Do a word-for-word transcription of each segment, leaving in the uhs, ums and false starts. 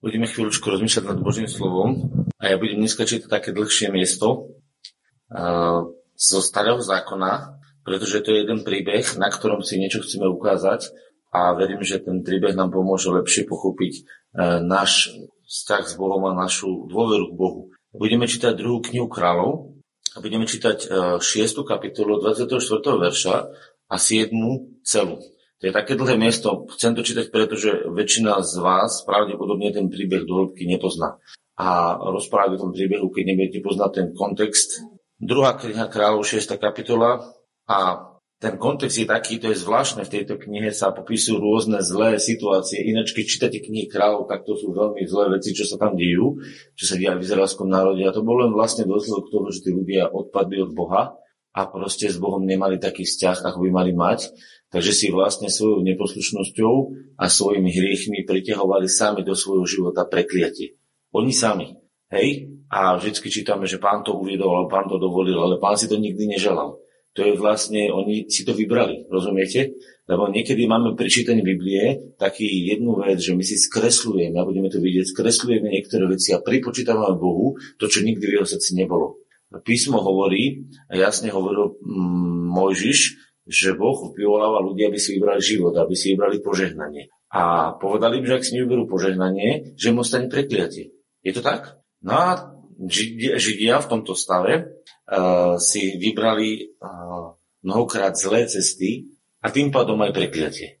Budeme chvíľučku rozmýšľať nad Božím slovom a ja budem dneska čítať také dlhšie miesto uh, zo Starého zákona, pretože to je jeden príbeh, na ktorom si niečo chceme ukázať a verím, že ten príbeh nám pomôže lepšie pochopiť uh, náš vzťah s Bohom a našu dôveru k Bohu. Budeme čítať druhú knihu kráľov a budeme čítať šiestú kapitolu dvadsiateho štvrtého verša a siedmu celú. To je také dlhé miesto, chcem to čítať, pretože väčšina z vás pravdepodobne ten príbeh do hĺbky nepozná. A rozprávať o tom príbehu, keď nebudete poznať ten kontext. Druhá kniha kráľov, šiesta kapitola a ten kontext je taký, to je zvláštne, v tejto knihe sa popisujú rôzne zlé situácie, ináč keď čítate knihy kráľov, tak to sú veľmi zlé veci, čo sa tam dejú, čo sa deja v izraelskom národe. A to bolo len vlastne dôsledok toho, že tí ľudia odpadli od Boha a proste s Bohom nemali taký vzťah, ako by mali mať. Takže si vlastne svojou neposlušnosťou a svojimi hriechmi pritiahovali sami do svojho života prekliatie. Oni sami. Hej? A vždycky čítame, že pán to uviedol, pán to dovolil, ale pán si to nikdy neželal. To je vlastne, oni si to vybrali, rozumiete? Lebo niekedy máme pri čítaní Biblie taký jednu vec, že my si skreslujeme, a budeme to vidieť, skreslujeme niektoré veci a pripočítavame Bohu to, čo nikdy v jeho srdci nebolo. Písmo hovorí, a jasne hovoril mm, Mojžiš, že Boh vyvoláva ľudí, aby si vybrali život, aby si vybrali požehnanie. A povedali im, že ak si nevyberú požehnanie, že im ostane prekliatie. Je to tak? No a Židia, Židia v tomto stave Uh, si vybrali uh, mnohokrát zlé cesty a tým pádom aj prekliatie.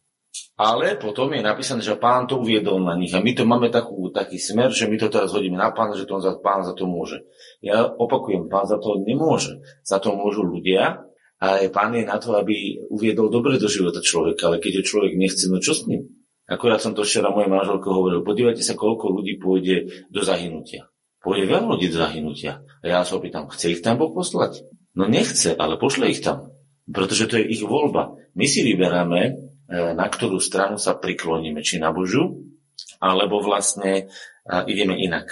Ale potom je napísané, že pán to uviedol na nich a my to máme takú, taký smer, že my to teraz hodíme na pána, že to on za, pán za to môže. Ja opakujem, pán za to nemôže. Za to môžu ľudia a pán je na to, aby uviedol dobre do života človeka, ale keď ho človek nechce, no čo s ním? Akorát som to včera mojej manželke hovoril, podívajte sa, koľko ľudí pôjde do zahynutia. Pôjde veľa ľudí do zahynutia. A ja sa opýtam, chce ich tam Boh poslať? No nechce, ale pošle ich tam. Pretože to je ich voľba. My si vyberáme, na ktorú stranu sa prikloníme. Či na Božu, alebo vlastne ideme inak.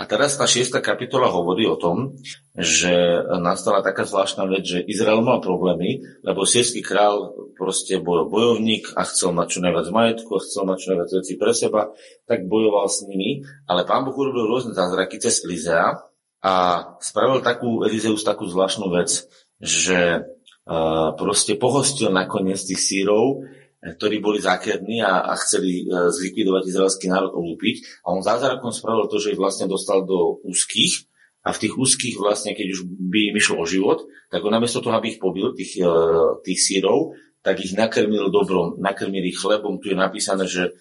A teraz tá šiesta kapitola hovorí o tom, že nastala taká zvláštna vec, že Izrael mal problémy, lebo sirsky král proste bol bojovník a chcel mať čo najviac majetku a chcel mať čo najviac vecí pre seba, tak bojoval s nimi, ale pán Boh urobil rôzne zázraky cez Elizea a spravil takú Elizeus takú zvláštnu vec, že proste pohostil nakoniec tých sírov, ktorí boli zákerní a, a chceli zlikvidovať izraelský národ, olúpiť. A on zázrakom spravil to, že ich vlastne dostal do úzkých a v tých úzkých vlastne, keď už by im išlo o život, tak on namiesto toho, aby ich pobil, tých, tých sírov, tak ich nakrmil dobrom, nakrmil ich chlebom. Tu je napísané, že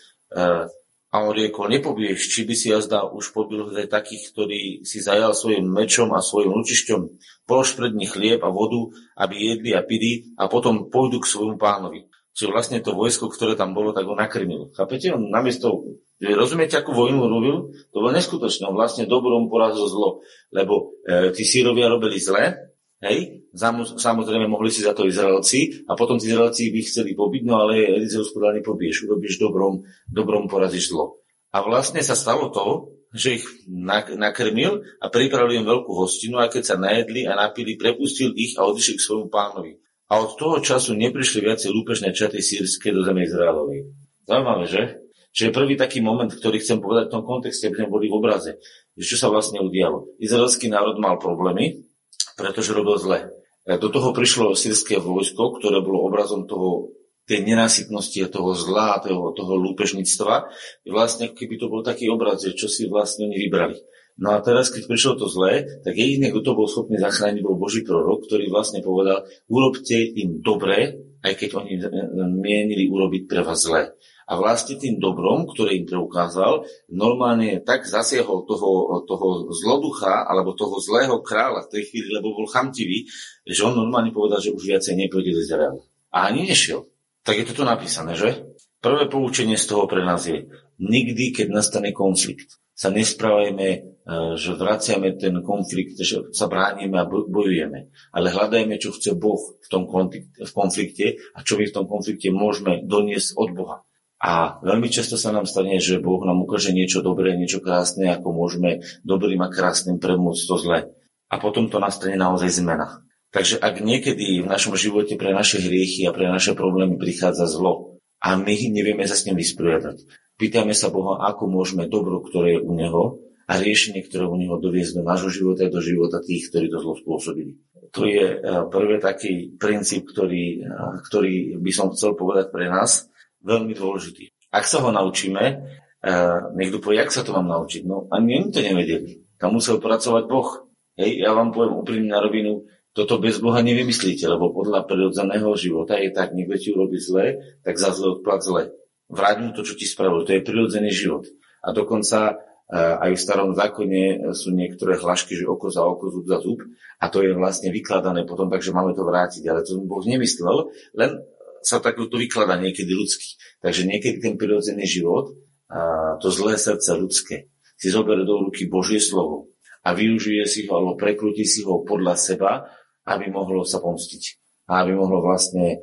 a on riekol, nepobiješ, či by si jazda už pobil takých, ktorí si zajal svojim mečom a svojim lučišťom, polož pred nich chlieb a vodu, aby jedli a pili a potom pôjdu k svojmu pánovi. Čiže vlastne to vojsko, ktoré tam bolo, tak ho nakrmil. Chápete? On namiesto, rozumiete, akú vojnu robil? To bolo neskutočné. On vlastne dobrom porazil zlo, lebo e, tí sírovia robili zle, hej? Samozrejme mohli si za to Izraelci a potom tí Izraelci by chceli pobiť, no ale Elizeus podľa nepobiješ, urobíš dobrom, dobrom porazíš zlo. A vlastne sa stalo to, že ich nakrmil a pripravil im veľkú hostinu a keď sa najedli a napili, prepustil ich a odišli k svojmu pánovi. A od toho času neprišli viacej lúpežné čaty sírske do zeme Izraelovej. Zaujímavé, že? Čiže prvý taký moment, ktorý chcem povedať v tom kontexte, aby sme boli v obraze. Čo sa vlastne udialo? Izraelský národ mal problémy, pretože robil zle. Do toho prišlo sírske vojsko, ktoré bolo obrazom toho, tej nenásytnosti a toho zla, toho, toho lúpežníctva. Vlastne, keby to bol taký obraz, čo si vlastne oni vybrali. No a teraz, keď prišlo to zlé, tak jediný, kto to bol schopný zachrániť, bol Boží prorok, ktorý vlastne povedal, urobte im dobré, aj keď oni mienili urobiť pre vás zlé. A vlastne tým dobrom, ktoré im preukázal, normálne tak zasiehol toho, toho zloducha, alebo toho zlého kráľa v tej chvíli, lebo bol chamtivý, že on normálne povedal, že už viacej nepôjde do Izraela. A ani nešiel. Tak je to tu napísané, že? Prvé poučenie z toho pre nás je, nikdy, keď nastane konflikt, sa nesprávajme, že vraciame ten konflikt, že sa bránime a bojujeme. Ale hľadajme, čo chce Boh v tom konflikte a čo my v tom konflikte môžeme doniesť od Boha. A veľmi často sa nám stane, že Boh nám ukáže niečo dobré, niečo krásne, ako môžeme dobrým a krásnym premôcť to zlé. A potom to nastane naozaj zmena. Takže ak niekedy v našom živote pre naše hriechy a pre naše problémy prichádza zlo a my nevieme sa s ním vysporiadať, Pýtame sa Boha, ako môžeme dobro, ktoré je u Neho, a riešenie, ktoré u Neho doviezme nášho života a do života tých, ktorí to zlo spôsobili. To je prvý taký princíp, ktorý, ktorý by som chcel povedať pre nás, veľmi dôležitý. Ak sa ho naučíme, niekto povie, jak sa to mám naučiť? No, ani oni to nevedeli. Tam musel pracovať Boh. Hej, ja vám poviem úprimne na rovinu, toto bez Boha nevymyslíte, lebo podľa prirodzeného života je tak, niekto ti urobí zle, tak za zle odplat zle. Vráť mu to, čo ti spravilo. To je prirodzený život. A dokonca aj v starom zákone sú niektoré hlášky, že oko za oko, zub za zub. A to je vlastne vykladané potom tak, že máme to vrátiť. Ale to Boh nemyslel, len sa takto vykladá niekedy ľudský. Takže niekedy ten prirodzený život, to zlé srdce ľudské, si zoberie do ruky Božie slovo a využije si ho, alebo prekrúti si ho podľa seba, aby mohlo sa pomstiť. A aby mohlo vlastne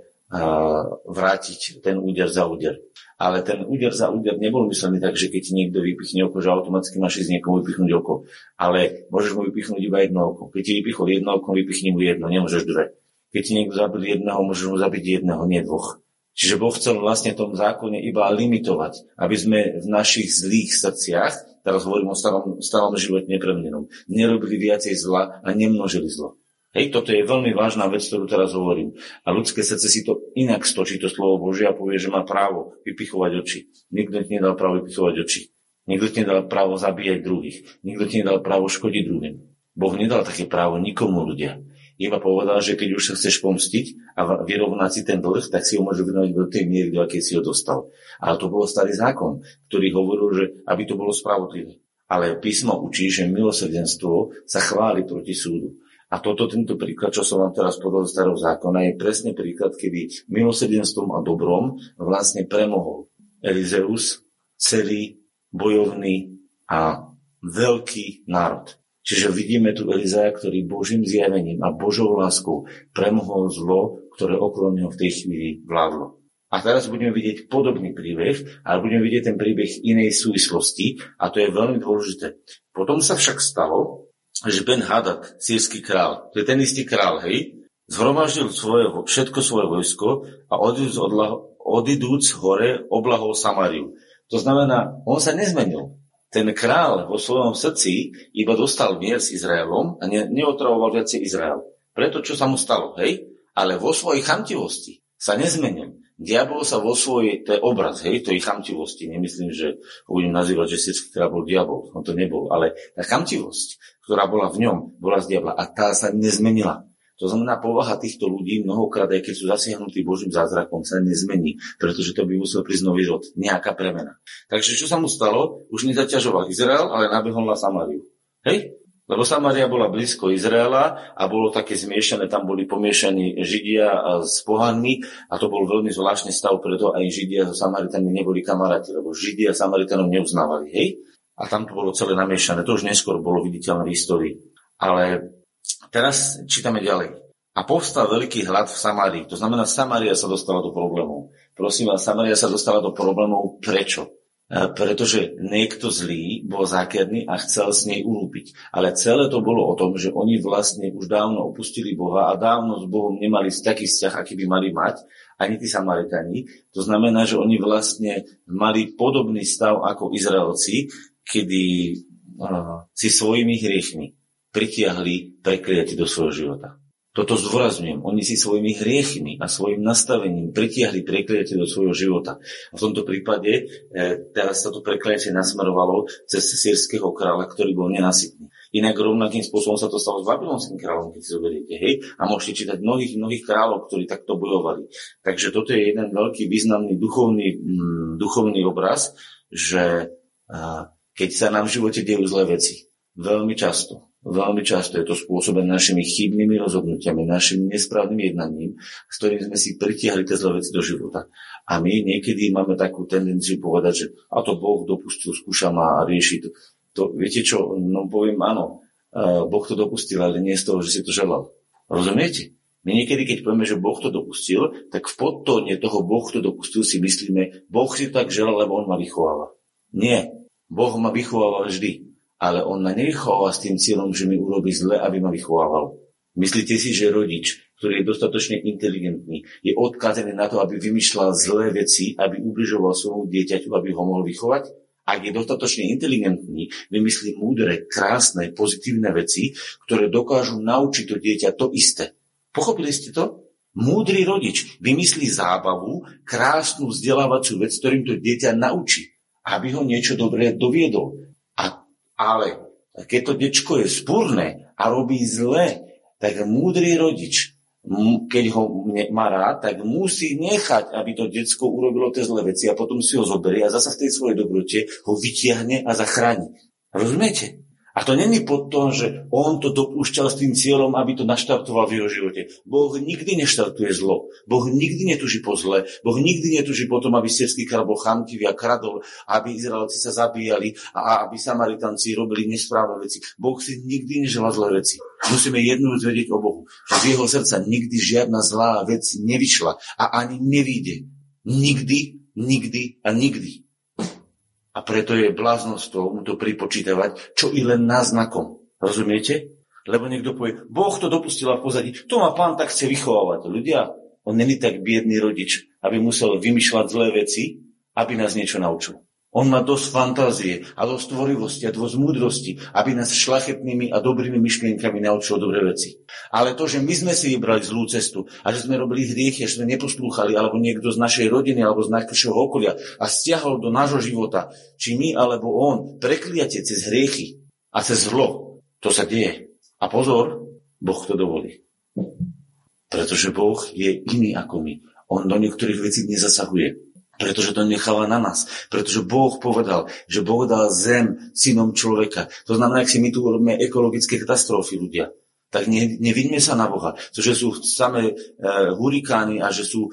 vrátiť ten úder za úder. Ale ten úder za úder nebol myslený tak, že keď ti niekto vypichne oko, že automaticky máš ísť niekomu vypichnúť oko. Ale môžeš mu vypichnúť iba jedno oko. Keď ti vypichol jedno oko, vypichni mu jedno, nemôžeš druhé. Keď ti niekto zabil jedného, môžeš mu zabiť jedného, nie dvoch. Čiže Boh chcel vlastne v tom zákone iba limitovať, aby sme v našich zlých srdciach, teraz hovorím o stavom, stavom živote nepremnenom, nerobili viacej zla a nemnožili zlo. Hej, toto je veľmi vážna vec, ktorú teraz hovorím. A ľudské srdce si to inak stočí, to slovo Božie, a povie, že má právo vypichovať oči. Nikto ti nedal právo vypichovať oči. Nikto ti nedal právo zabíjať druhých. Nikto ti nedal právo škodiť druhým. Boh nedal také právo nikomu, ľudia. Iba povedal, že keď už sa chceš pomstiť a vyrovnať si ten dlh, tak si ho môže vyrovnať do tej miery, do akej si ho dostal. Ale to bol starý zákon, ktorý hovoril, že aby to bolo spravodlivé. Ale písmo učí, že milosrdenstvo sa chváli proti súdu. A toto, tento príklad, čo som vám teraz podal z starého zákona, je presne príklad, kedy milosrdenstvom a dobrom vlastne premohol Elizeus, celý bojovný a veľký národ. Čiže vidíme tu Elizea, ktorý Božím zjavením a Božou láskou premohol zlo, ktoré okolo neho v tej chvíli vládlo. A teraz budeme vidieť podobný príbeh, ale budeme vidieť ten príbeh inej súvislosti, a to je veľmi dôležité. Potom sa však stalo, že Ben Hadad, sýrsky král, to je ten istý král, hej, zhromaždil svoje, všetko svoje vojsko a odidúc, odlaho, odidúc hore oblahol Samáriu. To znamená, on sa nezmenil. Ten král vo svojom srdci iba dostal mier s Izraelom a ne, neotravoval viacej Izrael. Preto, čo sa mu stalo, hej, ale vo svojej chamtivosti sa nezmenil. Diabol sa vo svojej, to je obraz, hej, to je chamtivosti. Nemyslím, že ho budem nazývať, že sýrsky král bol diabol. On to nebol, ale tá chamtivosť, ktorá bola v ňom, bola z diabla a tá sa nezmenila. To znamená, povaha týchto ľudí mnohokrát, aj keď sú zasiahnutí Božím zázrakom, sa nezmení, pretože to by musel prísť nový život, nejaká premena. Takže čo sa mu stalo? Už nezaťažoval Izrael, ale nabehol na Samáriu. Hej? Lebo Samária bola blízko Izraela a bolo také zmiešané, tam boli pomiešaní Židia s pohanmi a to bol veľmi zvláštny stav, preto aj Židia so Samaritánmi neboli kamaráti, lebo Židia Samaritánov neuznávali, hej? A tam to bolo celé namiešané, to už neskôr bolo viditeľné v histórii. Ale teraz čítame ďalej. A povstal veľký hlad v Samárii, to znamená, Samária sa dostala do problémov. Prosím vás, Samária sa dostala do problémov prečo? Pretože niekto zlý bol zákerný a chcel s nej urúpiť. Ale celé to bolo o tom, že oni vlastne už dávno opustili Boha a dávno s Bohom nemali taký vzťah, aký by mali mať, ani tí Samaritáni. To znamená, že oni vlastne mali podobný stav ako Izraelci, kedy uh, si svojimi hriechmi pritiahli prekliatie do svojho života. Toto zdôrazňujem. Oni si svojimi hriechmi a svojim nastavením pritiahli prekliatie do svojho života. A v tomto prípade e, teraz sa to prekliatie nasmerovalo cez sýrskeho kráľa, ktorý bol nenasytný. Inak rovnakým spôsobom sa to stalo s Babilonským kráľom, keď si zoberiete, hej? A môžete čítať mnohých, mnohých kráľov, ktorí takto bojovali. Takže toto je jeden veľký významný duchovný, mm, duchovný obraz, že a, keď sa nám v živote dejú zlé veci, veľmi často, Veľmi často je to spôsobené našimi chybnými rozhodnutiami, našim nesprávnym jednaním, s ktorým sme si pritiahli tie zlé veci do života. A my niekedy máme takú tendenciu povedať, že a to Boh dopustil, skúša ma a rieši to. to. Viete čo, no poviem áno, Boh to dopustil, ale nie z toho, že si to želal. Rozumiete? My niekedy, keď povieme, že Boh to dopustil, tak v podtóne toho Boh to dopustil si myslíme, Boh si tak želal, lebo on ma vychováva. Nie, Boh ma vychováva vždy. Ale on ma nevychováva s tým cieľom, že mi urobí zle, aby ma vychovával. Myslíte si, že rodič, ktorý je dostatočne inteligentný, je odkázaný na to, aby vymýšľal zlé veci, aby ubližoval svojmu dieťaťu, aby ho mohol vychovať? Ak je dostatočne inteligentný, vymyslí múdre, krásne, pozitívne veci, ktoré dokážu naučiť to dieťa to isté. Pochopili ste to? Múdry rodič vymyslí zábavu, krásnu vzdelávaciu vec, ktorým to dieťa naučí, aby ho niečo dobré doviedol. A, ale keď to dečko je spúrne a robí zle, tak múdry rodič, keď ho má rád, tak musí nechať, aby to decko urobilo tie zlé veci a potom si ho zoberie a zasa v tej svojej dobrote ho vytiahne a zachráni. Rozumiete? A to není pod to, že on to dopúšťal s tým cieľom, aby to naštartoval v jeho živote. Boh nikdy neštartuje zlo. Boh nikdy netuží po zle. Boh nikdy netuží po tom, aby syrský kráľ bol chamtivý a kradol, aby Izraelci sa zabíjali a aby Samaritanci robili nesprávne veci. Boh si nikdy neželá zlé veci. Musíme jednu vec vedieť o Bohu. Že z jeho srdca nikdy žiadna zlá vec nevyšla a ani nevyjde. Nikdy, nikdy a nikdy. A preto je bláznostou mu to pripočítavať, čo i len náznakom. Rozumiete? Lebo niekto povie, Boh to dopustila v pozadí, to ma pán tak chce vychovávať. Ľudia, on není tak biedný rodič, aby musel vymýšľať zlé veci, aby nás niečo naučil. On má dosť fantázie a dosť tvorivosti a dosť múdrosti, aby nás šlachetnými a dobrými myšlienkami naučil dobré veci. Ale to, že my sme si vybrali zlú cestu a že sme robili hriechy, že sme neposlúchali, alebo niekto z našej rodiny alebo z našeho okolia a stiahol do nášho života, či my alebo on, prekliatie cez hriechy a cez zlo, to sa deje. A pozor, Boh to dovolí. Pretože Boh je iný ako my. On do niektorých vecí nezasahuje. Pretože to nechala na nás. Pretože Boh povedal, že Boh dal zem synom človeka. To znamená, ak si my tu urobíme ekologické katastrofy, ľudia, tak ne, neviňme sa na Boha. To, že sú samé e, hurikány a že sú e,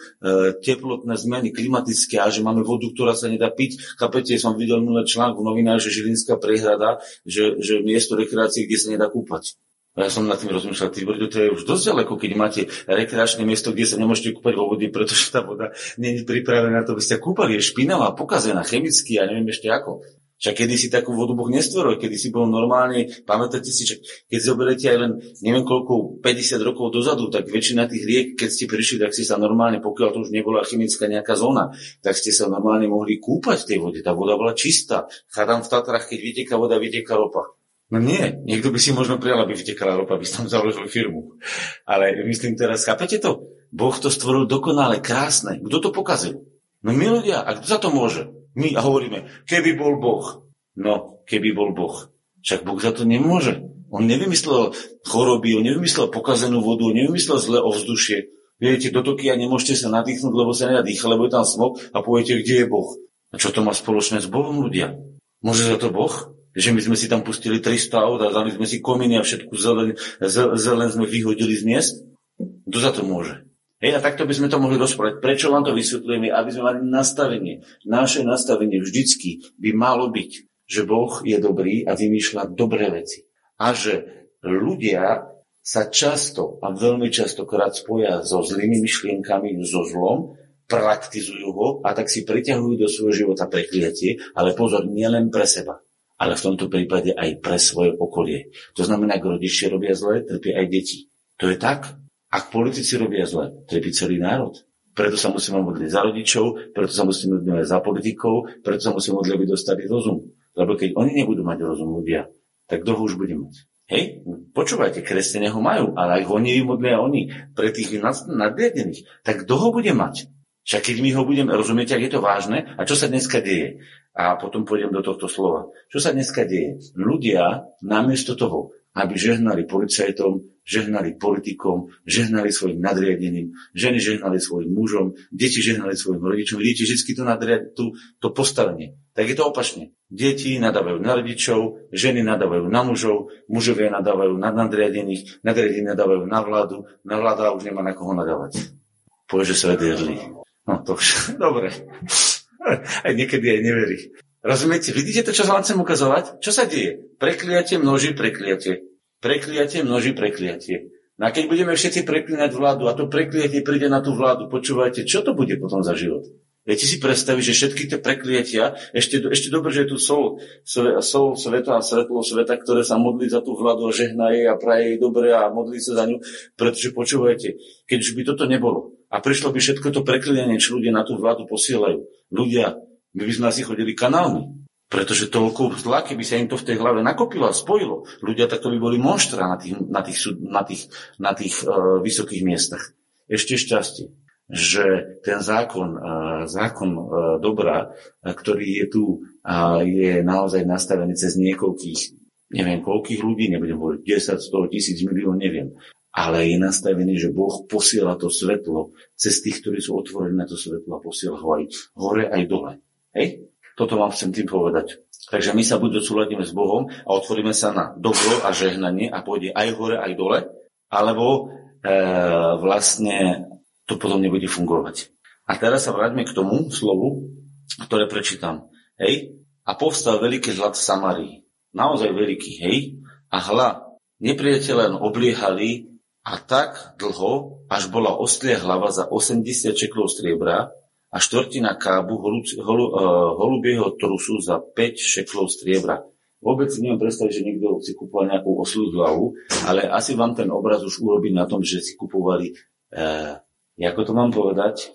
teplotné zmeny klimatické a že máme vodu, ktorá sa nedá piť. Kapete, som videl minulý článok v novinách, že Žilinská prehrada, že, že miesto rekreácie, kde sa nedá kúpať. Ja som nad tým rozmýšľal, to je už dosť ďaleko, keď máte rekreačné miesto, kde sa nemôžete kúpať vo vode, pretože tá voda nie je pripravená na to, aby ste kúpali, je špinavá, pokazená, chemicky, ja neviem ešte ako. Však kedy si takú vodu Boh nestvoril, kedy si bol normálne, pamätáte si, že keď zoberete aj len neviem koľko, päťdesiat rokov dozadu, tak väčšina tých riek, keď ste prišli, tak ste sa normálne, pokiaľ to už nebola chemická nejaká zóna, tak ste sa normálne mohli kúpať v tej vode, tá voda bola čistá. Chádam v Tatrách, keď vyteká voda, vyteká ropa. No nie, niekto by si možno prijal, aby vytekala ropa, aby si tam založil firmu. Ale myslím teraz, chápete to? Boh to stvoril dokonale, krásne. Kto to pokazil? No my ľudia, a kto za to môže? My a hovoríme, keby bol Boh. No, keby bol Boh. Však Boh za to nemôže. On nevymyslel choroby, on nevymyslel pokazenú vodu, on nevymyslel zlé ovzdušie. Viete, do Tokia nemôžete sa nadýchnúť, lebo sa nedá dýchať, lebo je tam smog a poviete, kde je Boh. A čo to má spoločné s Bohom, ľudia? Môže za to Boh? Že my sme si tam pustili tristo aut a dali sme si kominy a všetku zelen, zelen sme vyhodili z miest? Kto za to môže? Hej, a takto by sme to mohli rozprávať. Prečo vám to vysvetlujeme? Aby sme mali nastavenie. Naše nastavenie vždycky by malo byť, že Boh je dobrý a vymýšľa dobré veci. A že ľudia sa často a veľmi častokrát spoja so zlými myšlienkami, so zlom, praktizujú ho a tak si priťahujú do svojho života prekliatie, ale pozor, nielen pre seba, ale v tomto prípade aj pre svoje okolie. To znamená, ak rodičia robia zle, trpia aj deti. To je tak. Ak politici robia zle, trpí celý národ. Preto sa musíme modliť za rodičov, preto sa musíme modliť za politikov, preto sa musíme modliť, aby dostali rozum. Lebo keď oni nebudú mať rozum, ľudia, tak kto ho už bude mať? Hej, počúvajte, kresťania ho majú, ale ak ho nevymodlia oni pre tých nadriadených, tak kto ho bude mať? Však keď my ho budeme, rozumiete, ak je to vážne, a čo sa dneska deje? A potom pôjdem do tohto slova. Čo sa dneska deje? Ľudia namiesto toho, aby žehnali policajtom, žehnali politikom, žehnali svojim nadriadeným, ženy žehnali svojim mužom, deti žehnali svojim rodičom. Vidíte, vždy to, nadriad, to, to postavenie. Tak je to opačne. Deti nadávajú na rodičov, ženy nadávajú na mužov, mužovia nadávajú na nadriadených, nadriadení nadávajú na vládu, na vláda už nemá na koho nadávať. Povie, že svet je zlý. No to už, dobre. Aj niekedy aj neverí. Rozumiete? Vidíte to, čo sa vám chcem ukazovať? Čo sa deje? Prekliatie množí prekliatie. Prekliatie množí prekliatie. No a keď budeme všetci preklínať vládu a to prekliatie príde na tú vládu, počúvajte, čo to bude potom za život? Viete si predstaviť, že všetky tie prekliatia, ešte, ešte dobre, že je tu sol, sol sveta a svetlo sveta, ktoré sa modlí za tú vládu, žehná jej a praje jej dobre a modlí sa za ňu, pretože počúvajte, keď už by toto nebolo a prišlo by všetko to preklianie, čo ľudia na tú vládu posielajú, ľudia by z nás si chodili kanálmi, pretože toľko zláky by sa im to v tej hlave nakopilo a spojilo. Ľudia takto by boli monštra na tých, na tých, na tých, na tých uh, vysokých miestach. Ešte šťastie, že ten zákon, zákon dobra, ktorý je tu, je naozaj nastavený cez niekoľkých, neviem koľkých ľudí, nebudem hovoriť desať, sto, tisíc, milión, neviem, ale je nastavený, že Boh posiela to svetlo cez tých, ktorí sú otvorení na to svetlo a posiela ho aj hore, aj dole. Hej? Toto vám chcem tým povedať. Takže my sa buď odsúladíme s Bohom a otvoríme sa na dobro a žehnanie a pôjde aj hore, aj dole, alebo e, vlastne to potom nebude fungovať. A teraz sa vráťme k tomu slovu, ktoré prečítam. Hej? A povstal veľký hlad v Samárii. Naozaj veľký, hej? A hľa, nepriateľa obliehali a tak dlho, až bola ostlia hlava za osemdesiat šeklov striebra a štvrtina kábu holubieho trusu za päť šeklov striebra. Vôbec si neviem predstaviť, že niekto si kupoval nejakú oslú hlavu, ale asi vám ten obraz už urobí na tom, že si kupovali... E, Ako to mám povedať?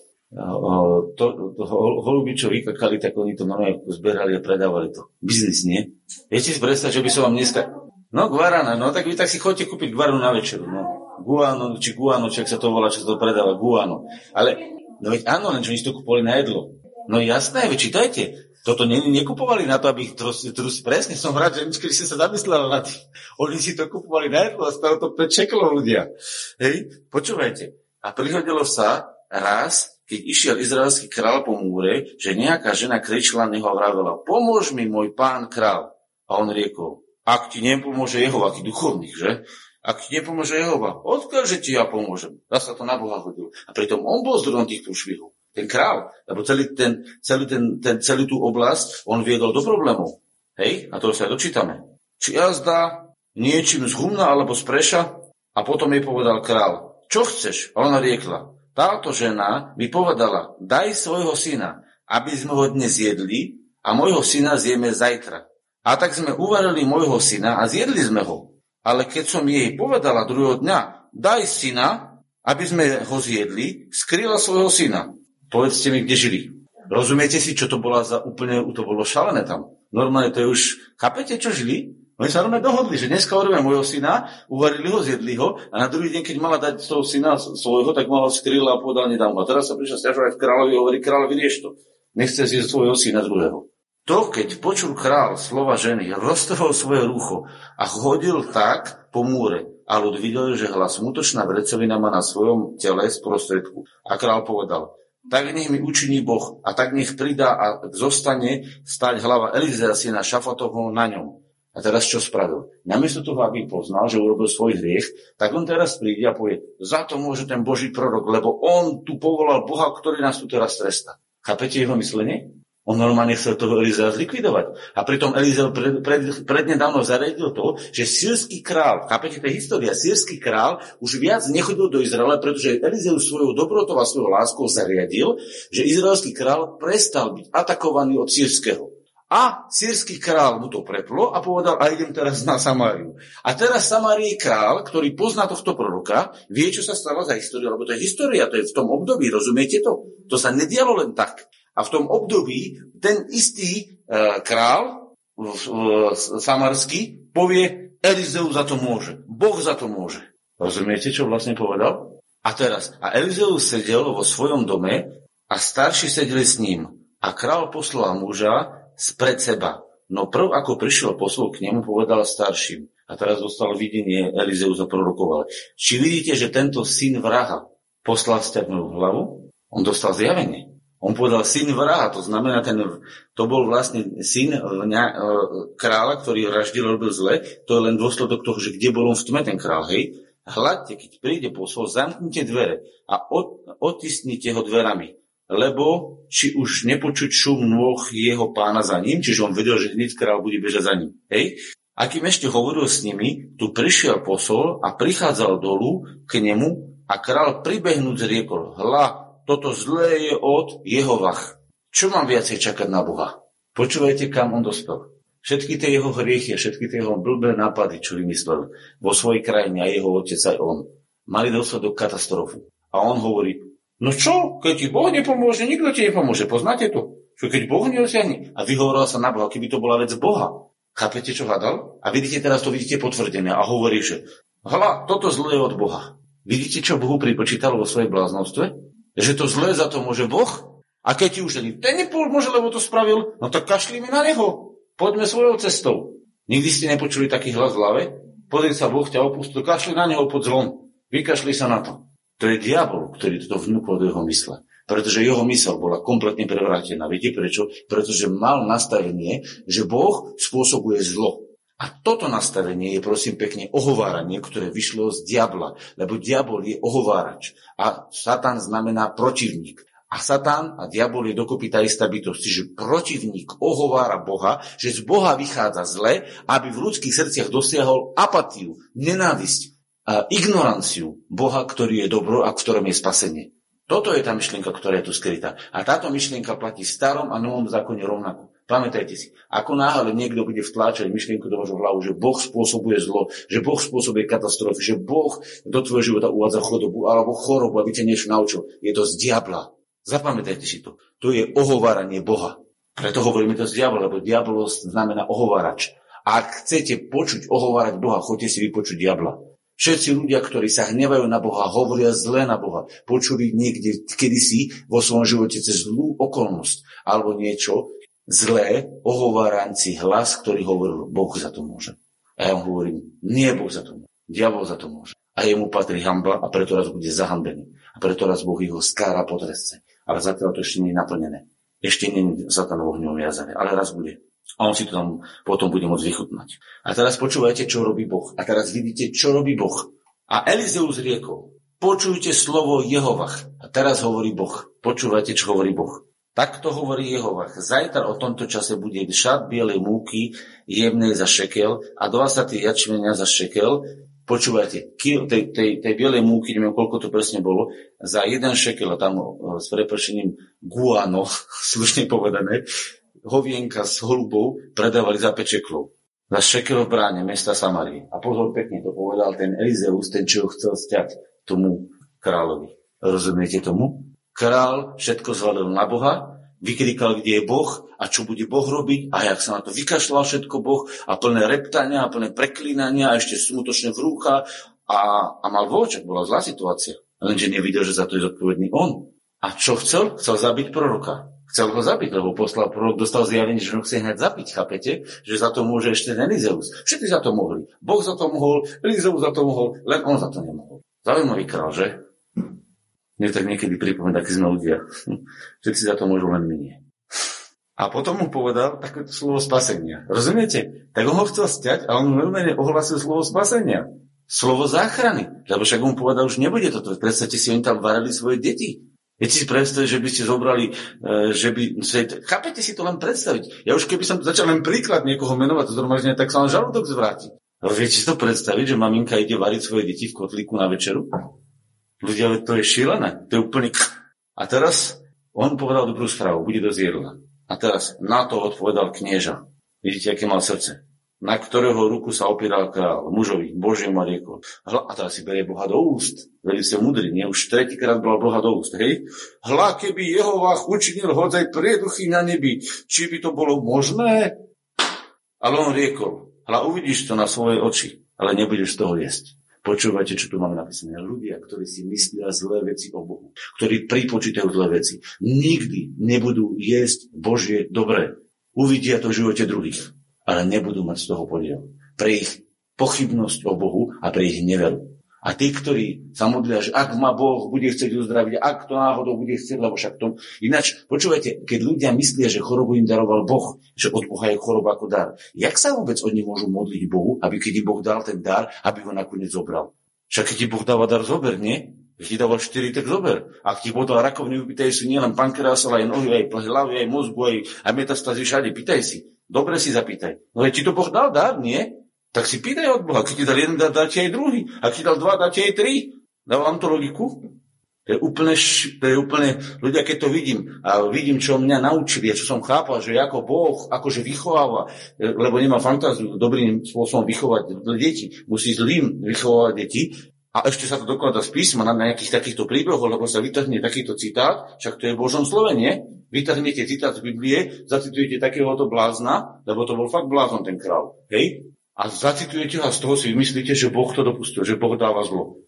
Holuby, čo vykakali, tak oni to normálne zberali a predávali to. Biznis, nie? Viete si predstaviť, že by som vám dneska... No, guarana, no tak vy tak si chodíte kúpiť guaranu na večeru. No. Guano, či guano, či ak sa to volá, čo sa to predáva, guano. Ale, no veď áno, len čo oni si to kúpovali na jedlo. No jasné, veď čítajte. Toto ne, nekupovali na to, aby ich trus, trus presne som rád, že keď som sa zamyslel na tým. Oni si to kúpovali na jedlo a stalo to päť šeklov ľudia. Hej, počúvajte. A prihodilo sa raz, keď išiel izraelský kráľ po múre, že nejaká žena kričila neho a vravela: pomôž mi, môj pán král. A on riekol: ak ti nepomôže Jehova, aký duchovník, že? Ak ti nepomôže Jehova, odkiaľ, že ti ja pomôžem? Zas sa to na Boha hodilo. A pritom on bol zdrojom tých prúšvihov. Ten král, lebo celý ten, celý ten, ten, celú tú oblasť on viedol do problémov. Hej? A to sa dočítame. Či jazda niečím z humna alebo z preša? A potom jej povedal král: čo chceš? A ona riekla: táto žena mi povedala, daj svojho syna, aby sme ho dnes jedli a môjho syna zjeme zajtra. A tak sme uvarili môjho syna a zjedli sme ho. Ale keď som jej povedala druhého dňa, daj syna, aby sme ho zjedli, skryla svojho syna. Povedzte mi, kde žili. Rozumiete si, čo to bola za úplne, to bolo šalené tam. Normálne to je už, chápete, čo žili? Oni sa rovne dohodli, že dneska urobíme môjho syna, uvarili ho, zjedli ho a na druhý deň, keď mala dať toho syna svojho, tak mala skrýla a podal nedám ho. A teraz sa prišla sťažovať kráľovi a hovorí: kráľ, vyrieš to. Nechce zjesť svojho syna druhého. To, keď počul kráľ slova ženy, roztrhol svoje rucho a chodil tak po múre. A ľud videl, že hlas smutočná vrecelina má na svojom tele sprostredku. A kráľ povedal: tak nech mi učiní Boh a tak nech pridá a zostane stať hlava Elizea syna Šafatovho na ňom. A teraz čo spravil? Namiesto toho, aby poznal, že urobil svoj hriech, tak on teraz príde a povie: za to môže ten Boží prorok, lebo on tu povolal Boha, ktorý nás tu teraz trestá. Chápete jeho myslenie? On normálne chcel toho Elizea zlikvidovať. A pritom Elizea pred, pred, prednedávno zariadil to, že sýrsky král, chápete, to je história, sýrsky král už viac nechodil do Izraela, pretože Elizeus svojou dobrotou a svojou láskou zariadil, že izraelský král prestal byť atakovaný od sýrskeho. A sírsky král mu to preplo a povedal: a idem teraz na Samáriu. A teraz Samárii král, ktorý pozná tohto proroka, vie, čo sa stalo za históriu, lebo to je história, to je v tom období, rozumiete to? To sa nedialo len tak. A v tom období ten istý e, král e, samarský povie: Elizeus za to môže, Boh za to môže. Rozumiete, čo vlastne povedal? A teraz, a Elizeus sedel vo svojom dome a starší sedeli s ním. A král poslal muža spred seba. No prv, ako prišiel posol k nemu, povedal starším. A teraz dostal videnie, Elizeus a prorokoval: či vidíte, že tento syn vraha poslal stiahnutú hlavu? On dostal zjavenie. On povedal syn vraha, to znamená, ten, to bol vlastne syn kráľa, ktorý vraždil, robil zle. To je len dôsledok toho, že kde bol on v tme, ten král, hej. Hľadte, keď príde posol, zamknite dvere a otisnite ho dverami, lebo či už nepočuť šum nôh jeho pána za ním, čiže on vedel, že hneď kráľ bude bežať za ním. Hej? A kým ešte hovoril s nimi, tu prišiel posol a prichádzal dolu k nemu a kráľ pribehnúc riekol: hľa, toto zlé je od Jehovah. Čo mám viacej čakať na Boha? Počúvajte, kam on dospel. Všetky tie jeho hriechy, všetky tie jeho blbé nápady, čo vymyslel vo svojej krajine a jeho otec aj on, mali dosť do katastrofu. A on hovorí, no čo, keď ti Boh nepomôže, nikto ti nepomôže, poznáte to? Čo keď Boh neosiahne? A vyhovoril sa na Boha, keby to bola vec Boha. Chápete, čo hľadal? A vidíte, teraz to vidíte potvrdené a hovorí, že hľa, toto zlé je od Boha. Vidíte, čo Bohu pripočítal vo svojej bláznostve? Že to zlé za to môže Boh? A keď ti už ani ten nepomôže, lebo to spravil, no tak kašlíme na neho. Poďme svojou cestou. Nikdy ste nepočuli taký hlas v hlave? Pozri sa, Boh ťa opustil, kašli na neho pod zlom. Vykašli sa na to. To je diabol, ktorý toto vnúkol do jeho mysle. Pretože jeho mysel bola kompletne prevrátená. Viete prečo? Pretože mal nastavenie, že Boh spôsobuje zlo. A toto nastavenie je, prosím pekne, ohováranie, ktoré vyšlo z diabla. Lebo diabol je ohovárač. A Satan znamená protivník. A Satan a diabol je dokopy tá istá bytosť, že protivník ohovára Boha, že z Boha vychádza zle, aby v ľudských srdciach dosiahol apatiu, nenávisť, a ignoranciu Boha, ktorý je dobro a v ktorom je spasenie. Toto je tá myšlienka, ktorá je tu skrytá. A táto myšlienka platí v starom a novom zákone rovnako. Pamätajte si, ako náhle niekto bude vtláčať myšlienku do vašho hlavu, že Boh spôsobuje zlo, že Boh spôsobuje katastrofy, že Boh do tvojho života uvádza chodobu alebo chorobu, aby ťa niečo naučil, je to z diabla. Zapamätajte si to. To je ohováranie Boha. Preto hovoríme to z diabla, lebo diabolosť znamená ohovárač. A ak chcete počuť ohovárať Boha, choďte si vypočuť diabla. Všetci ľudia, ktorí sa hnevajú na Boha, hovoria zle na Boha, počuli niekde kedysi vo svojom živote cez zlú okolnosť alebo niečo zlé, ohováranci hlas, ktorý hovoril, Boh za to môže. A ja mu hovorím, nie Boh za to môže, diabol za to môže. A jemu patrí hanba a preto raz bude zahanbený. A preto raz Boh jeho skára po trestce. Ale zatiaľ to ešte nie je naplnené. Ešte nie je Satan v ohňovom jazere, ale raz bude. A on si to tam potom bude môcť vychutnať. A teraz počúvajte, čo robí Boh. A teraz vidíte, čo robí Boh. A Elizeus riekol, počujte slovo Jehovach. A teraz hovorí Boh. Počúvajte, čo hovorí Boh. Takto hovorí Jehovach. Zajtra o tomto čase bude šat bielej múky jemnej za šekel a dvadsať jačmenia za šekel. Počúvajte, kil, tej, tej, tej bielej múky, neviem, koľko to presne bolo, za jeden šekel, tam s prepršením guano, slušne povedané, hovienka s holubou predávali za päť šeklov. Za šekel v bráne mesta Samárie. A pozor, pekne to povedal ten Elizeus, ten, čo ho chcel sťať tomu kráľovi. Rozumiete tomu? Král všetko zvalil na Boha, vykrikal, kde je Boh a čo bude Boh robiť a jak sa na to vykašľal všetko Boh a plné reptania a plné preklínania a ešte smutočné vrúcha a, a mal voček, bola zlá situácia. Lenže nevidel, že za to je zodpovedný on. A čo chcel? Chcel zabiť proroka. Chcel ho zabiť, lebo poslal prorok, dostal zjavenie, že ho chce hneď zabiť, chápete? Že za to môže ešte ten Elizeus. Všetci za to mohli. Boh za to mohol, Elizeus za to mohol, len on za to nemohol. Zaujímavý král, že? Mne tak niekedy pripomína, aký sme ľudia. Všetci za to môžu, len my nie. A potom mu povedal takéto slovo spasenia. Rozumiete? Tak on ho chcel sťať a on normálne ohlasil slovo spasenia. Slovo záchrany. Lebo však on povedal, už nebude toto. Predstavte si, oni tam varili svoje deti. Viete si predstaviť, že by ste zobrali, že by... Chápete si to len predstaviť. Ja už keby som začal len príklad niekoho menovať, to normálne, tak sa len žalúdok zvráti. Ale viete si to predstaviť, že maminka ide variť svoje deti v kotlíku na večeru? Ľudia, to je šílené, to je úplne... A teraz on povedal dobrú správu, bude dosť jedla. A teraz na to odpovedal knieža. Vidíte, aké mal srdce. Na ktorého ruku sa opieral král, mužovi, Božiemu a riekol. Hla, a teraz si berie Boha do úst. Veľmi sa mudrý, nie? Už tretíkrát bral Boha do úst, hej? Hla, keby Jehovách učinil hodzaj prieduchy na nebi, či by to bolo možné? Ale on riekol, hla, uvidíš to na svoje oči, ale nebudeš z toho jesť. Počúvajte, čo tu máme napísané. Ľudia, ktorí si myslia zlé veci o Bohu, ktorí pripočítajú zlé veci, nikdy nebudú jesť Božie dobré. Uvidia to v živote druhých, ale nebudú mať z toho podiel. Pre ich pochybnosť o Bohu a pre ich neveru. A tí, ktorí sa modlia, že ak ma Boh bude chcieť uzdraviť, ak to náhodou bude chcieť, lebo však to... Ináč, počúvajte, keď ľudia myslia, že chorobu im daroval Boh, že od Boha je choroba ako dar, jak sa vôbec od nich môžu modliť Bohu, aby keď im Boh dal ten dar, aby ho nakoniec zobral? Však keď ti Boh dáva dar, zober, nie? Keď ti dával štyri, tak zober. A keď ti Boh dal rakovinu, pýtaj si nielen pankreas, ale aj nohy, aj hlavy, aj mozgu, aj, aj metastázy všade, pýtaj si. Dobre si zapýtaj. No ti to Boh dal dar, nie? Tak si pýtaj od Boha, keď ti dal jeden, dá ti aj druhý. A keď ti dal dva, dá ti aj tri. Dávam to logiku? To je úplne, to je úplne, ľudia, keď to vidím a vidím, čo mňa naučili, čo som chápal, že ako Boh akože vychováva, lebo nemá fantáziu dobrým spôsobom vychovať deti, musí zlým vychovávať deti. A ešte sa to dokladá z písma na nejakých takýchto príbehov, lebo sa vytrhne takýto citát, však to je v Božom slove, nie? Vytrhnete citát z Biblie, zacitujete takéhoto blázna, lebo to bol fakt blázon ten kráľ, hej? A zacitujete ho a z toho si vymyslíte, že Boh to dopustil, že Boh dáva zlo.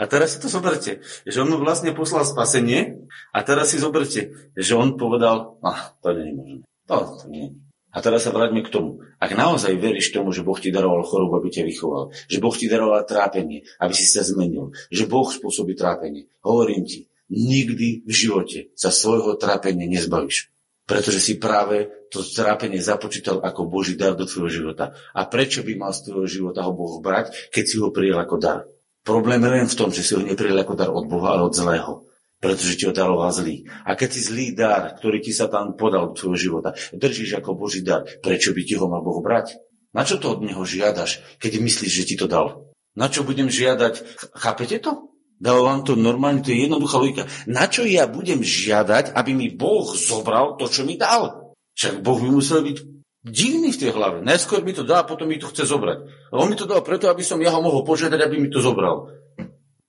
A teraz si to zoberte, že on mu vlastne poslal spasenie a teraz si zoberte, že on povedal, ah, to nie je možné, to, to nie. A teraz sa vráťme k tomu. Ak naozaj veríš tomu, že Boh ti daroval chorobu, aby ťa vychoval, že Boh ti daroval trápenie, aby si sa zmenil, že Boh spôsobí trápenie, hovorím ti, nikdy v živote sa svojho trápenia nezbavíš. Pretože si práve to trápenie započítal ako Boží dar do tvojho života. A prečo by mal z tvojho života ho Boh brať, keď si ho prijel ako dar? Problém je len v tom, že si ho neprijel ako dar od Boha, ale od zlého, pretože ti ho daroval zlý. A keď si zlý dar, ktorý ti sa tam podal do tvojho života, držíš ako Boží dar, prečo by ti ho mal Boh brať? Na čo to od neho žiadaš, keď myslíš, že ti to dal? Na čo budem žiadať? Chápete to? Dal vám to normálne, to je jednoduchá logika. Na čo ja budem žiadať, aby mi Boh zobral to, čo mi dal? Však Boh by musel byť divný v tej hlave. Najskôr mi to dá, potom mi to chce zobrať. A on mi to dal preto, aby som ja ho mohol požiadať, aby mi to zobral.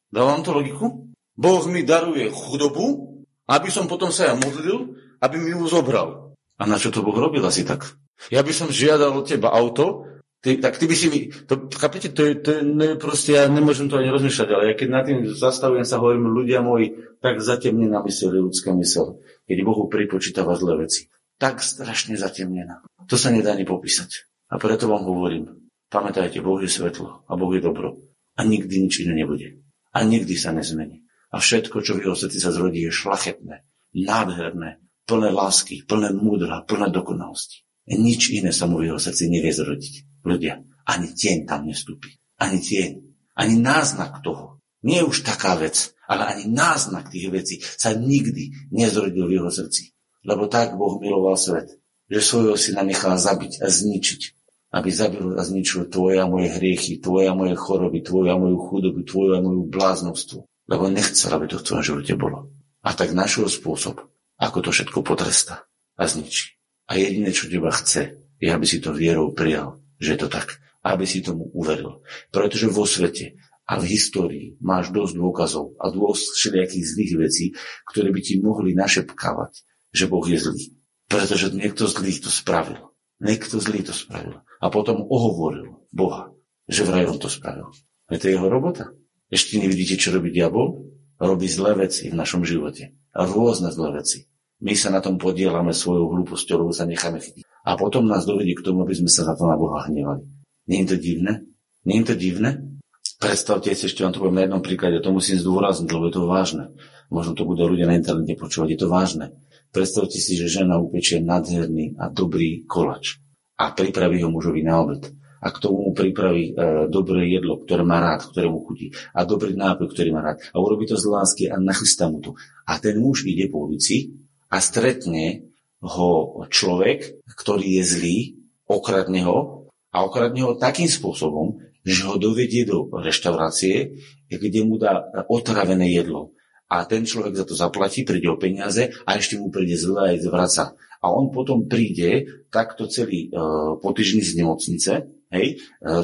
Dávam to logiku? Boh mi daruje chudobu, aby som potom sa ja modlil, aby mi ju zobral. A na čo to Boh robil asi tak? Ja by som žiadal od teba auto, ty, tak ty by si mi... To, chápete, to je, to je ne, proste, ja nemôžem to ani rozmýšľať, ale ja keď nad tým zastavujem sa, hovorím, ľudia moji, tak zatemnená mysel je ľudská mysel, keď Bohu pripočítava zlé veci. Tak strašne zatemnená. To sa nedá ani popísať. A preto vám hovorím, pamätajte, Boh je svetlo a Boh je dobro. A nikdy nič iné nebude. A nikdy sa nezmení. A všetko, čo v jeho srdci sa zrodí, je šlachetné, nádherné, plné lásky, plné múdra, plné dokonalosti. Nič iné sa mu v jeho srdci nevie zrodiť. Ľudia, ani tieň tam nevstúpi. Ani tieň. Ani náznak toho. Nie je už taká vec, ale ani náznak tých vecí sa nikdy nezrodil v jeho srdci. Lebo tak Boh miloval svet, že svojho syna nechal zabiť a zničiť, aby zabil a zničil tvoje a moje hriechy, tvoje a moje choroby, tvoje a moju chudobu, tvoje a moju bláznovstvo. Lebo nechcel, aby to v tvojom živote bolo. A tak našiel spôsob, ako to všetko potrestá a zničí. A jediné, čo teba chce, je, aby si to vierou prijal, že je to tak. Aby si tomu uveril. Pretože vo svete a v histórii máš dosť dôkazov a dôsť všelijakých zlých vecí, ktoré by ti mohli našepkávať, že Boh je zlý. Pretože niekto zlý to spravil. Niekto zlý to spravil. A potom ohovoril Boha, že vraj on to spravil. A to je jeho robota. Ešte nevidíte, čo robí diabol? Robí zlé veci v našom živote. A rôzne zlé veci. My sa na tom podielame svojou hlúposťou, lebo sa necháme chytiť. A potom nás dovedie k tomu, aby sme sa za to na Boha hnevali. Nie je to divné? Nie je to divné? Predstavte si, ešte vám to poviem na jednom príklade, to musím zdôrazniť, lebo je to vážne. Možno to budú ľudia na internete počúvať, je to vážne. Predstavte si, že žena upečie nádherný a dobrý koláč a pripraví ho mužovi na obed. A k tomu mu pripraví e, dobré jedlo, ktoré má rád, ktoré mu chutí. A dobrý nápoj, ktorý má rád. A urobí to z lásky a nachystá mu to. A ten muž ide po ulici a stretne ho človek, ktorý je zlý, okradne ho a okradne ho takým spôsobom, že ho dovedie do reštaurácie, kde mu dá otravené jedlo. A ten človek za to zaplatí, príde o peniaze a ešte mu príde zle aj zvraca. A on potom príde takto celý e, po týždni z nemocnice, hej, e,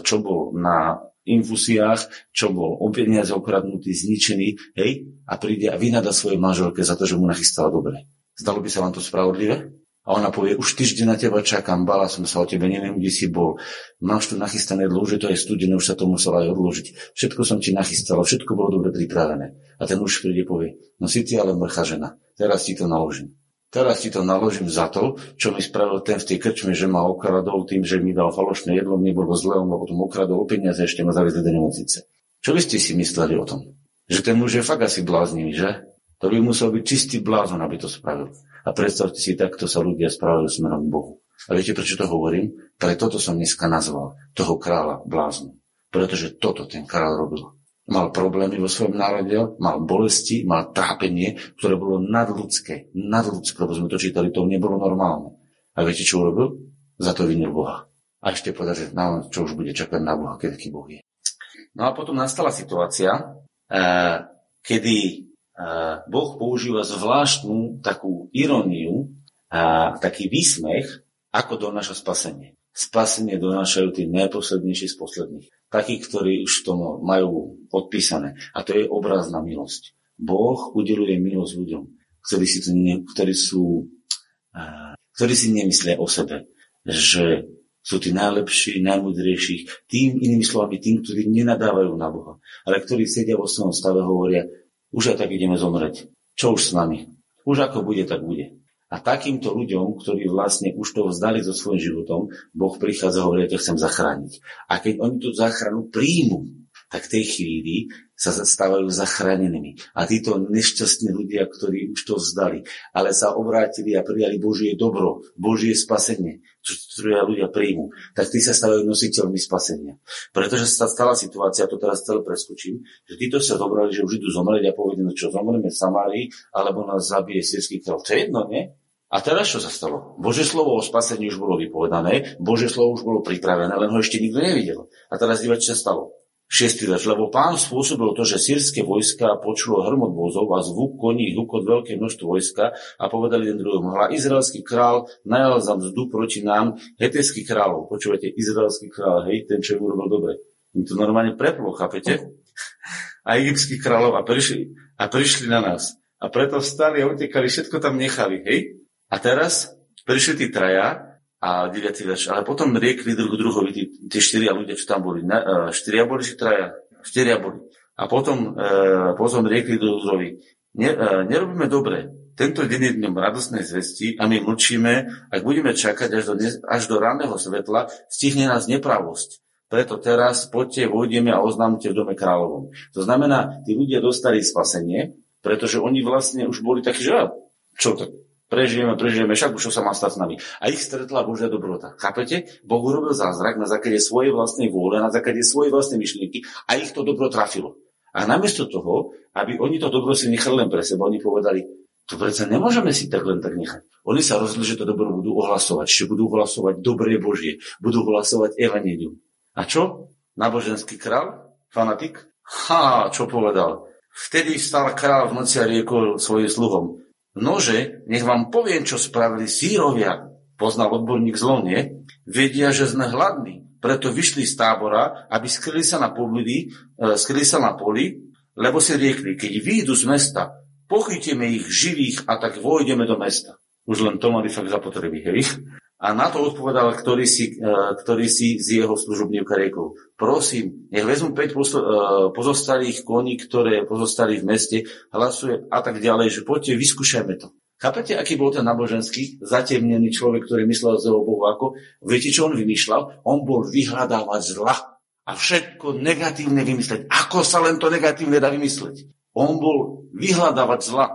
čo bol na infusiách, čo bol o peniaze okradnutý, zničený, hej, a príde a vynadá svoje manželke za to, že mu nachystala dobre. Zdalo by sa vám to spravodlivé? A ona povie, už týždeň na teba čakám, bala som sa o tebe, neviem, kde si bol. Máš tu nachystané jedlo, už je to aj studené, už sa to muselo aj odložiť. Všetko som ti nachystala, všetko bolo dobre pripravené. A ten muž príde povie, no si ty ale mrcha žena, teraz ti to naložím. Teraz ti to naložím za to, čo mi spravil ten v tej krčme, že ma okradol tým, že mi dal falošné jedlo, mne bolo zle, on ma potom okradol o peniaze, ešte ma zaviezli do nemocnice. Čo by ste si mysleli o tom? Že ten muž je fakt asi bláznivý, že? To by musel byť čistý blázon, aby to spravil. A predstavte si, takto sa ľudia spravili smerom k Bohu. A viete, prečo to hovorím? Pre toto som dneska nazval toho kráľa bláznom. Pretože toto ten kráľ robil. Mal problémy vo svojom národe, mal bolesti, mal trápenie, ktoré bolo nadľudské. Nadľudské, lebo sme to čítali, to nebolo normálne. A viete, čo urobil? Za to vinil Boha. A ešte povedať, že nám, čo už bude čakať na Boha, keď taký Boh je. No a potom nastala situácia, kedy Boh používa zvláštnu takú iróniu a taký výsmech, ako donáša spasenie. Spasenie donášajú tí najposlednejší z posledných. Takí, ktorí už to majú podpísané. A to je obrazná milosť. Boh udeluje milosť ľuďom, ktorí si, to ne, ktorí sú, ktorí si nemyslia o sebe, že sú tí najlepší, najmudrejší, tým inými slovami, tým, ktorí nenadávajú na Boha, ale ktorí sedia vo svojom stave a hovoria, už aj tak ideme zomrieť, čo už s nami, už ako bude, tak bude. A takýmto ľuďom, ktorí vlastne už to vzdali so svojím životom, Boh prichádza a hovorí, ja ťa chcem zachrániť. A keď oni tú záchranu príjmu, tak tej chvíli sa stávajú zachránenými. A títo nešťastní ľudia, ktorí už to vzdali, ale sa obrátili a prijali Božie dobro, Božie spasenie, ktoré ľudia príjmu, tak tí sa stávajú nositeľmi spasenia. Pretože sa stala situácia, to teraz celé preskočím, že títo sa dobrali, že už idú zomrieť a povedali, čo zomrieme v Samárii, alebo nás zabije sýrsky kráľ. To je jedno, nie? A teraz čo sa stalo? Božie slovo o spasení už bolo vypovedané, Božie slovo už bolo pripravené, len ho ešte nikto nevidel. A teraz divať, čo sa stalo. Šiestý verš, lebo Pán spôsobil to, že sýrske vojska počulo hrmot vozov a zvuk koní, hukot veľké množstvo vojska a povedali jeden druhom, hľa, izraelský král najal za mzdu proti nám hetejský kráľov. Počúvate, izraelský kráľ, hej, ten čo ju urobil dobre. Im to normálne preplo, chápete? A egyptský kráľov a prišli, a prišli na nás. A preto vstali a utekali, všetko tam nechali, hej? A teraz prišli tí traja, a deviaty verš. Ale potom riekli druh druhovi tí, tí štyria ľudia, čo tam boli. Na, štyria boli, či traja? Štyria boli. A potom, e, potom riekli druh druhovi. Ne, e, nerobíme dobre. Tento deň je dňom radosnej zvesti a my mlčíme, ak budeme čakať až do, až do ranného svetla, stihne nás nepravosť. Preto teraz poďte, vojdeme a oznámte v dome kráľovom. To znamená, tí ľudia dostali spasenie, pretože oni vlastne už boli takí, že čo to? Prežijeme, prežijeme, však už čo sa má stať s nami. A ich stretla Božia dobrota. Chápete? Boh urobil zázrak na základe svojej vlastnej vôle, na základe svojej vlastnej myšlienky a ich to dobro trafilo. A namiesto toho, aby oni to dobro si nechali len pre seba, oni povedali, to predsa nemôžeme si tak len tak nechať. Oni sa rozhodli, že to dobro budú ohlasovať, že budú ohlasovať dobré Božie, budú ohlasovať evanjelium. A čo? Náboženský král? Fanatik? Ha, čo povedal? Vtedy vstal král v noci a riekol svojim sluhom, nože, nech vám poviem, čo spravili Sírovia, poznal odborník zlo, nie? Vedia, že sme hladní, preto vyšli z tábora, aby skryli sa na poli, skryli sa na poli, lebo si riekli, keď výjdu z mesta, pochytíme ich živých a tak vojdeme do mesta. Už len to mali fakt zapotreby, hej? A na to odpovedal, ktorý si, ktorý si z jeho služobníka riekol. Prosím, nech vezmu päť pozostalých koní, ktoré pozostali v meste, hlasuje a tak ďalej, že poďte, vyskúšajme to. Chápete, aký bol ten náboženský, zatemnený človek, ktorý myslel z jeho Bohu ako? Viete, čo on vymýšľal? On bol vyhľadávať zla a všetko negatívne vymysleť. Ako sa len to negatívne dá vymysleť? On bol vyhľadávať zla.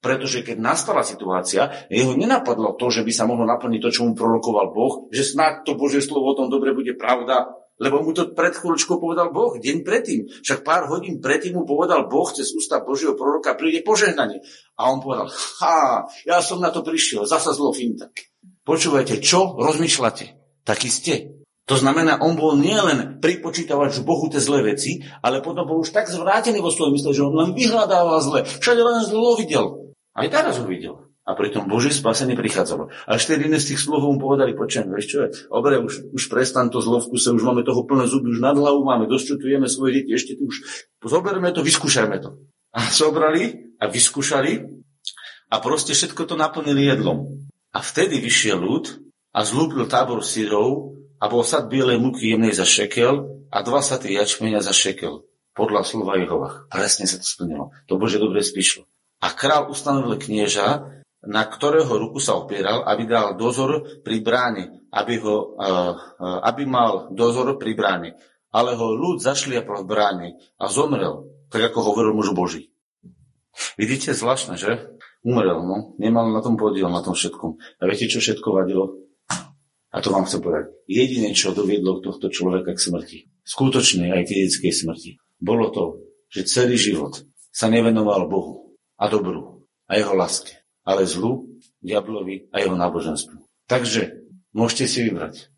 Pretože keď nastala situácia, jeho nenapadlo to, že by sa mohlo naplniť to, čo mu prorokoval Boh, že snáď to Božie slovo o tom dobre bude pravda, lebo mu to pred chvíľočkou povedal Boh, deň predtým. Však pár hodín predtým mu povedal Boh, cez ústa Božieho proroka príde požehnanie. A on povedal, ha, ja som na to prišiel, zasa zlo finta. Počúvajte, čo rozmýšľate? Taký ste. To znamená, on bol nielen pripočítavač Bohu tie zlé veci, ale potom bol už tak zvrátený vo svojom mysle, že on len vyhľadával zle. Všade len zlo videl. Aj teraz ho videl. A pritom Božie spasenie prichádzalo. A štyri z tých sluhov mu povedali, počujem, vieš čo je? Dobre, už, už prestan to zlo v kuse, už máme toho plné zuby, už nad hlavu máme, doščutujeme svoje deti, ešte tu už. Zoberme to, vyskúšajme to. A zobrali a vyskúšali a proste všetko to naplnili jedlom. A vtedy vyšiel ľud a zlúbil tábor sírov a bol sad bielej múky jemnej za šekel a dva saty jačmeňa za šekel. Podľa slova Jehovách. Presne sa to splnilo. To Bože dobre spíšlo. A král ustanovil knieža, na ktorého ruku sa opieral, aby dal dozor pri bráne, aby, ho, aby mal dozor pri bráne. Ale ho ľud zašliapal v bráne a zomrel, tak ako hovoril muž Boží. Vidíte, zvláštne, že? Umrel, no. Nemal na tom podiel, na tom všetkom. A viete, čo všetko vadilo? A to vám chcem povedať. Jedine, čo doviedlo tohto človeka k smrti, skutočnej aj fyzickej smrti, bolo to, že celý život sa nevenoval Bohu a dobru a jeho láske, ale zlu, diablovi a jeho náboženstvu. Takže môžete si vybrať.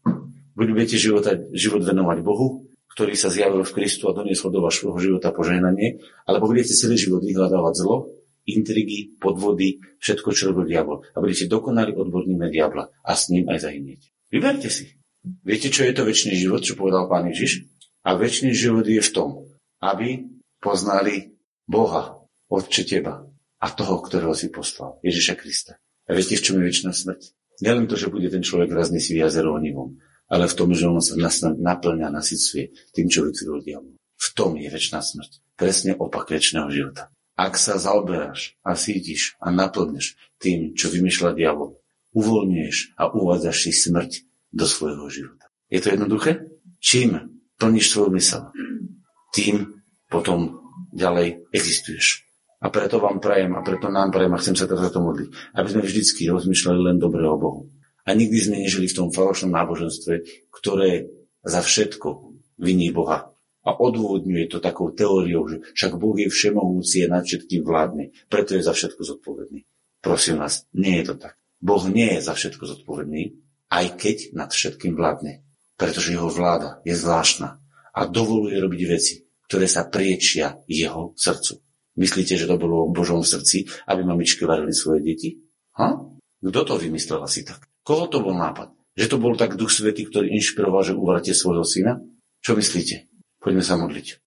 Buď budete života, život venovať Bohu, ktorý sa zjavil v Kristu a doniesol do vašho života požehnanie, alebo budete celý život vyhľadávať zlo intrigy, podvody, všetko, čo robil diabol. A budete dokonali odborní na diabla a s ním aj zahyniete. Vyberte si. Viete, čo je to večný život, čo povedal Pán Ježiš? A večný život je v tom, aby poznali Boha, Otče teba a toho, ktorého si poslal, Ježiša Krista. A viete, v čom je večná smrť? Nielen to, že bude ten človek raz nesvý jazero ohnivom, ale v tom, že on sa naplňa, nasycuje tým, čo vytvoril diabol. V tom je večná smrť. Presne opak večného života. Ak sa zaoberáš a sítiš a naplňaš tým, čo vymýšľa diabol, uvoľňuješ a uvádzaš si smrť do svojho života. Je to jednoduché? Čím plníš svoju myseľ, tým potom ďalej existuješ. A preto vám prajem a preto nám prajem a chcem sa teraz za to modliť, aby sme vždycky rozmýšľali len dobre o Bohu. A nikdy sme nežili v tom falošnom náboženstve, ktoré za všetko viní Boha. A odôvodňuje to takou teóriou, že však Boh je všemohúci a nad všetkým vládne, preto je za všetko zodpovedný. Prosím vás, nie je to tak. Boh nie je za všetko zodpovedný, aj keď nad všetkým vládne. Pretože jeho vláda je zvláštna a dovoluje robiť veci, ktoré sa priečia jeho srdcu. Myslíte, že to bolo v Božom srdci, aby mamičky varili svoje deti? Ha? Kto to vymyslel asi tak? Koho to bol nápad? Že to bol tak Duch svätý, ktorý inšpiroval, že uvaríte svojho syna? Čo myslíte? Poďme sa modliť.